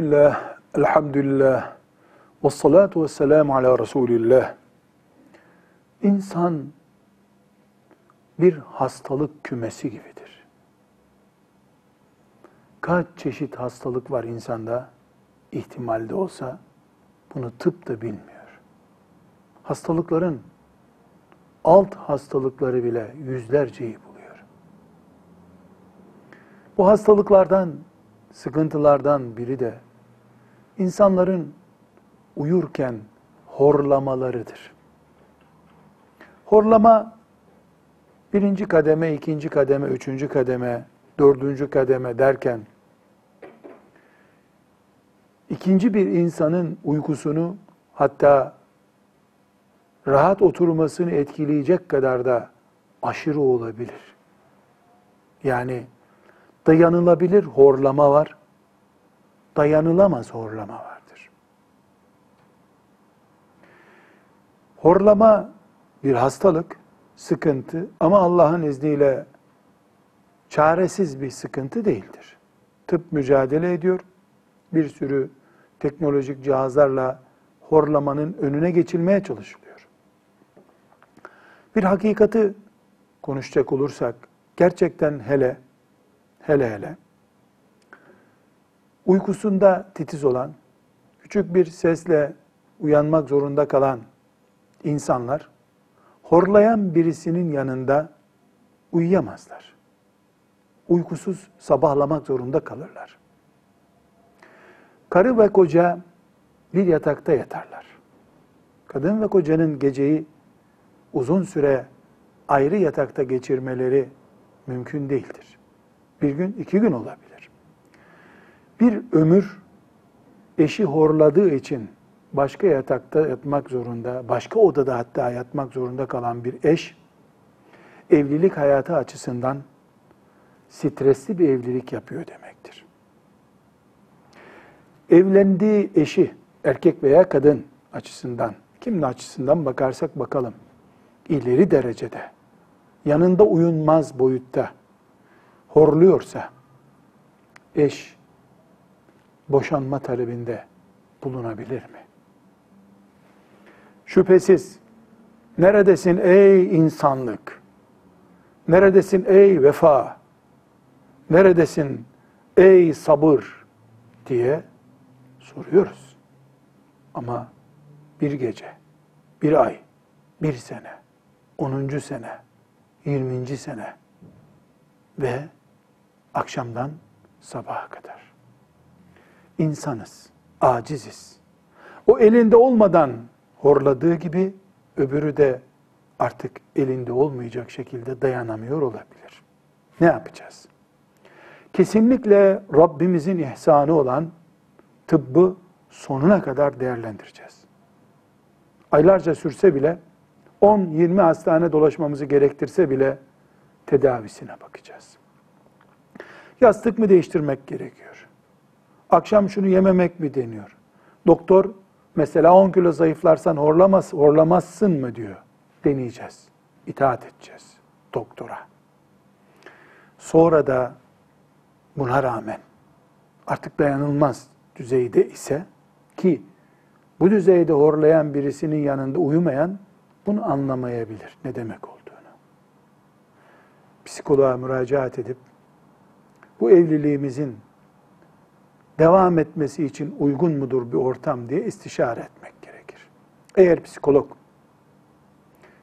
Bismillah, elhamdülillah, ve salatu ve selamu ala Resulillah. İnsan bir hastalık kümesi gibidir. Kaç çeşit hastalık var insanda, ihtimalde olsa bunu tıp da bilmiyor. Hastalıkların alt hastalıkları bile yüzlerceyi buluyor. Bu hastalıklardan, sıkıntılardan biri de insanların uyurken horlamalarıdır. Horlama birinci kademe, ikinci kademe, üçüncü kademe, dördüncü kademe derken ikinci bir insanın uykusunu hatta rahat oturmasını etkileyecek kadar da aşırı olabilir. Yani dayanılabilir horlama var, dayanılamaz horlama vardır. Horlama bir hastalık, sıkıntı ama Allah'ın izniyle çaresiz bir sıkıntı değildir. Tıp mücadele ediyor, bir sürü teknolojik cihazlarla horlamanın önüne geçilmeye çalışılıyor. Bir hakikati konuşacak olursak, gerçekten hele uykusunda titiz olan, küçük bir sesle uyanmak zorunda kalan insanlar, horlayan birisinin yanında uyuyamazlar. Uykusuz sabahlamak zorunda kalırlar. Karı ve koca bir yatakta yatarlar. Kadın ve kocanın geceyi uzun süre ayrı yatakta geçirmeleri mümkün değildir. Bir gün, iki gün olabilir. Bir ömür eşi horladığı için başka yatakta yatmak zorunda, başka odada hatta yatmak zorunda kalan bir eş, evlilik hayatı açısından stresli bir evlilik yapıyor demektir. Evlendiği eşi, erkek veya kadın açısından, kimin açısından bakarsak bakalım, ileri derecede, yanında uyunmaz boyutta horluyorsa, eş boşanma talebinde bulunabilir mi? Şüphesiz, neredesin ey insanlık? Neredesin ey vefa? Neredesin ey sabır? Diye soruyoruz. Ama bir gece, bir ay, bir sene, 10. sene, 20. sene ve akşamdan sabaha kadar. İnsanız, aciziz. O elinde olmadan horladığı gibi öbürü de artık elinde olmayacak şekilde dayanamıyor olabilir. Ne yapacağız? Kesinlikle Rabbimizin ihsanı olan tıbbı sonuna kadar değerlendireceğiz. Aylarca sürse bile, 10-20 hastane dolaşmamızı gerektirse bile tedavisine bakacağız. Yastık mı değiştirmek gerekiyor? Akşam şunu yememek mi deniyor? Doktor mesela 10 kilo zayıflarsan horlamazsın mı diyor. Deneyeceğiz. İtaat edeceğiz doktora. Sonra da buna rağmen artık dayanılmaz düzeyde ise, ki bu düzeyde horlayan birisinin yanında uyumayan bunu anlamayabilir ne demek olduğunu. Psikoloğa müracaat edip bu evliliğimizin devam etmesi için uygun mudur bir ortam diye istişare etmek gerekir. Eğer psikolog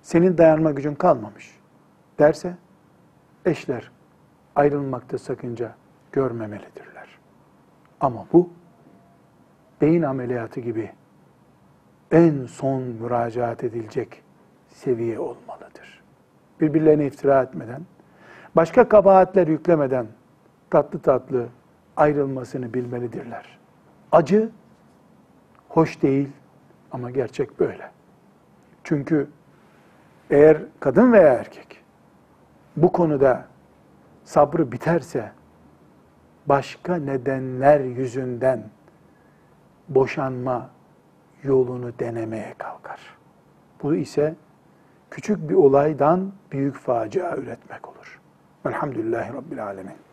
senin dayanma gücün kalmamış derse eşler ayrılmakta sakınca görmemelidirler. Ama bu beyin ameliyatı gibi en son müracaat edilecek seviye olmalıdır. Birbirlerine iftira etmeden, başka kabahatler yüklemeden tatlı tatlı ayrılmasını bilmelidirler. Acı, hoş değil ama gerçek böyle. Çünkü eğer kadın veya erkek bu konuda sabrı biterse, başka nedenler yüzünden boşanma yolunu denemeye kalkar. Bu ise küçük bir olaydan büyük facia üretmek olur. Elhamdülillahi Rabbil Alemin.